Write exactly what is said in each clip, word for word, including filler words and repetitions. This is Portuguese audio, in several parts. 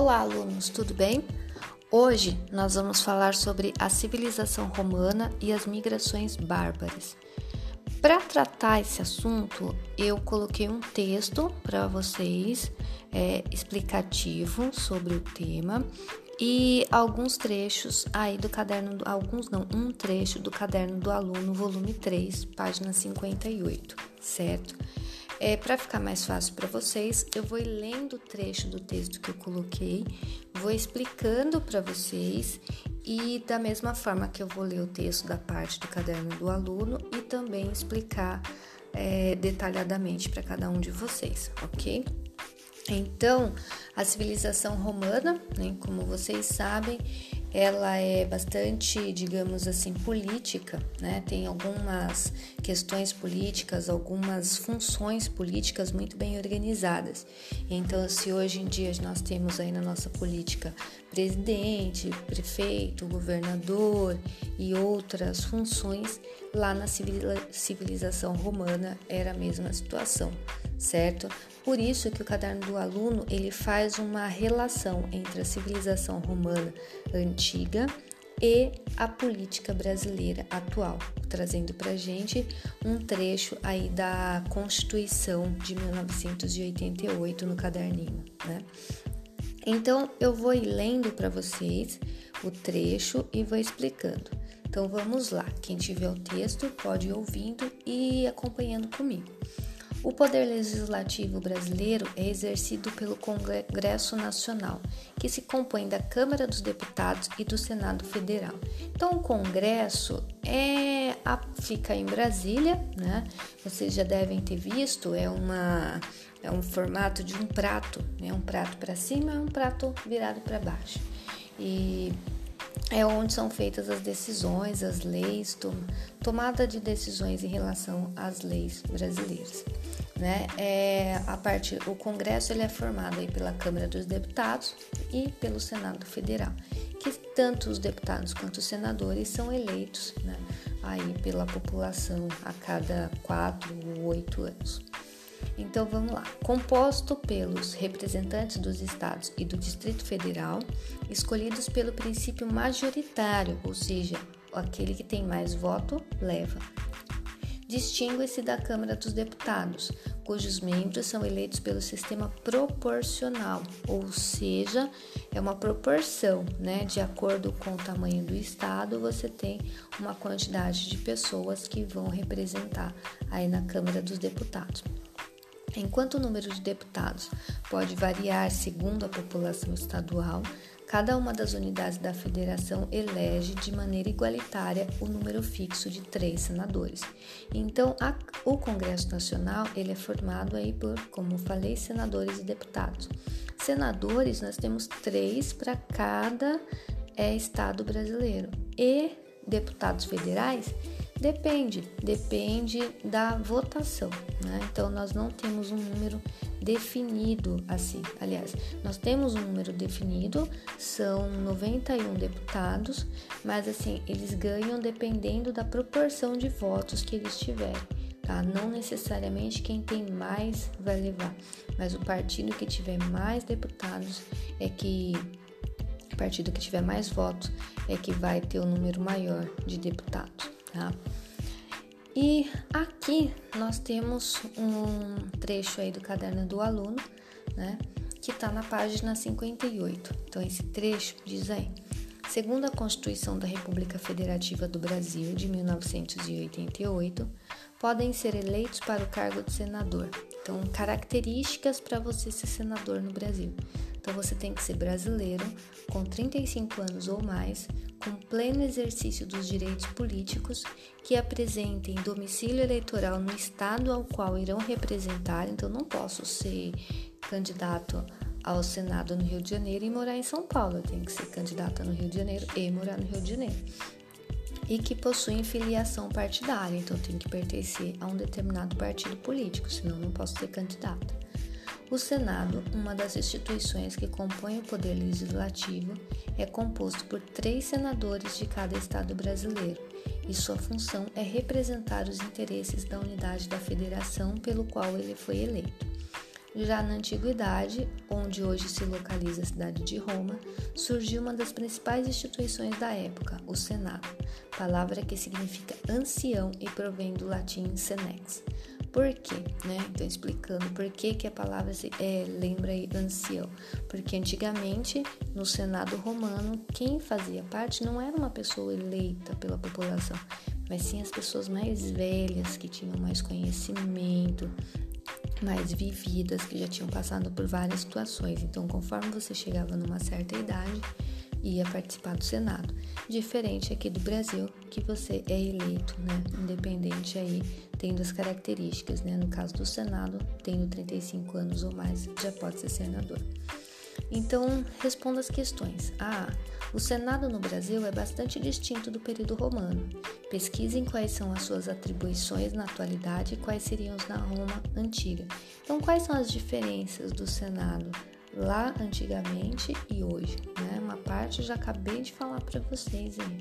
Olá, alunos, tudo bem? Hoje nós vamos falar sobre a civilização romana e as migrações bárbaras. Para tratar esse assunto, eu coloquei um texto para vocês, é, explicativo sobre o tema e alguns trechos aí do caderno, alguns não, um trecho do Caderno do Aluno, volume três, página cinquenta e oito, certo? É, para ficar mais fácil para vocês, eu vou lendo o trecho do texto que eu coloquei, vou explicando para vocês e da mesma forma que eu vou ler o texto da parte do Caderno do Aluno e também explicar é, detalhadamente para cada um de vocês, ok? Então, a civilização romana, né, como vocês sabem, ela é bastante, digamos assim, política, né? Tem algumas questões políticas, algumas funções políticas muito bem organizadas. Então, se hoje em dia nós temos aí na nossa política presidente, prefeito, governador e outras funções, lá na civilização romana era a mesma situação, certo? Por isso que o Caderno do Aluno, ele faz uma relação entre a civilização romana antiga e a política brasileira atual, trazendo pra gente um trecho aí da Constituição de mil novecentos e oitenta e oito no caderninho, né? Então, eu vou lendo para vocês o trecho e vou explicando. Então, vamos lá. Quem tiver o texto pode ir ouvindo e acompanhando comigo. O poder legislativo brasileiro é exercido pelo Congresso Nacional, que se compõe da Câmara dos Deputados e do Senado Federal. Então, o Congresso é, fica em Brasília, né? Vocês já devem ter visto, é, uma, é um formato de um prato, né? Um prato para cima e um prato virado para baixo. E é onde são feitas as decisões, as leis, tom, tomada de decisões em relação às leis brasileiras, né? É, a parte, o Congresso ele é formado aí pela Câmara dos Deputados e pelo Senado Federal, que tanto os deputados quanto os senadores são eleitos, né, aí pela população a cada quatro ou oito anos. Então, vamos lá. Composto pelos representantes dos estados e do Distrito Federal, escolhidos pelo princípio majoritário, ou seja, aquele que tem mais voto, leva. Distingue-se da Câmara dos Deputados, cujos membros são eleitos pelo sistema proporcional, ou seja, é uma proporção, né? De acordo com o tamanho do estado, você tem uma quantidade de pessoas que vão representar aí na Câmara dos Deputados. Enquanto o número de deputados pode variar segundo a população estadual, cada uma das unidades da federação elege de maneira igualitária o número fixo de três senadores. Então, a, o Congresso Nacional ele é formado aí por, como falei, senadores e deputados. Senadores, nós temos três para cada é, estado brasileiro. E deputados federais, Depende, depende da votação, né? Então, nós não temos um número definido assim. Aliás, nós temos um número definido, são noventa e um deputados, mas assim, eles ganham dependendo da proporção de votos que eles tiverem, tá? Não necessariamente quem tem mais vai levar, mas o partido que tiver mais deputados é que... O partido que tiver mais votos é que vai ter o um número maior de deputados. Tá? E aqui nós temos um trecho aí do Caderno do Aluno, né, que está na página cinquenta e oito. Então, esse trecho diz aí: segundo a Constituição da República Federativa do Brasil de mil novecentos e oitenta e oito, podem ser eleitos para o cargo de senador. Então, características para você ser senador no Brasil. Então, você tem que ser brasileiro, com trinta e cinco anos ou mais, com pleno exercício dos direitos políticos, que apresentem domicílio eleitoral no estado ao qual irão representar. Então, não posso ser candidato ao Senado no Rio de Janeiro e morar em São Paulo. Eu tenho que ser candidata no Rio de Janeiro e morar no Rio de Janeiro. E que possuem filiação partidária, então tem que pertencer a um determinado partido político, senão não posso ser candidata. O Senado, uma das instituições que compõe o poder legislativo, é composto por três senadores de cada estado brasileiro, e sua função é representar os interesses da unidade da federação pelo qual ele foi eleito. Já na Antiguidade, onde hoje se localiza a cidade de Roma, surgiu uma das principais instituições da época, o Senado, palavra que significa ancião e provém do latim senex. Por quê? Né? Então, explicando por que, que a palavra se, é, lembra aí ancião. Porque antigamente, no Senado romano, quem fazia parte não era uma pessoa eleita pela população, mas sim as pessoas mais velhas, que tinham mais conhecimento, mais vividas, que já tinham passado por várias situações. Então, conforme você chegava numa certa idade, ia participar do Senado. Diferente aqui do Brasil, que você é eleito, né? Independente aí, tendo as características, né? No caso do Senado, tendo trinta e cinco anos ou mais, já pode ser senador. Então, responda as questões. Ah, o Senado no Brasil é bastante distinto do período romano. Pesquisem quais são as suas atribuições na atualidade e quais seriam os na Roma antiga. Então, quais são as diferenças do Senado lá antigamente e hoje, né? Uma parte eu já acabei de falar para vocês aí.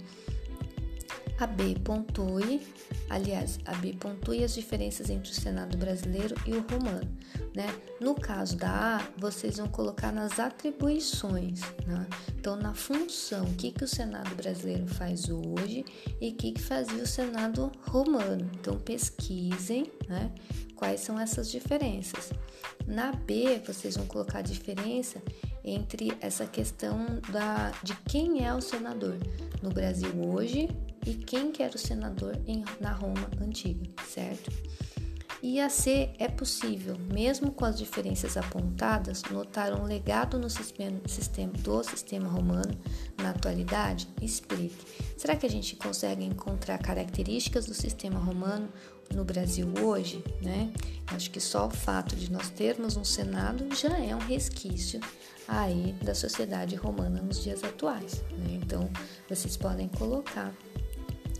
A B pontue, aliás, a B pontue as diferenças entre o Senado brasileiro e o romano, né? No caso da A, vocês vão colocar nas atribuições, né? Então, na função, o que, que o Senado brasileiro faz hoje e o que, que fazia o Senado romano. Então, pesquisem, né? Quais são essas diferenças. Na B, vocês vão colocar a diferença entre essa questão da, de quem é o senador no Brasil hoje, e quem que era o senador em, na Roma antiga, certo? E a C é possível, mesmo com as diferenças apontadas, notar um legado no sistema, sistema, do sistema romano na atualidade? Explique. Será que a gente consegue encontrar características do sistema romano no Brasil hoje, né? Acho que só o fato de nós termos um Senado já é um resquício aí da sociedade romana nos dias atuais, né? Então, vocês podem colocar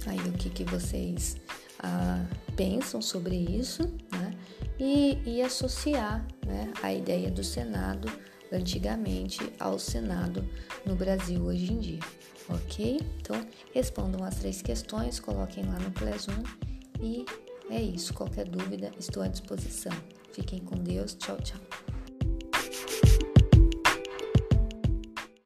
aí o que, que vocês ah, pensam sobre isso, né? E, e associar, né, a ideia do Senado antigamente ao Senado no Brasil hoje em dia, ok? Então, respondam as três questões, coloquem lá no Quizum e é isso. Qualquer dúvida, estou à disposição. Fiquem com Deus. Tchau, tchau.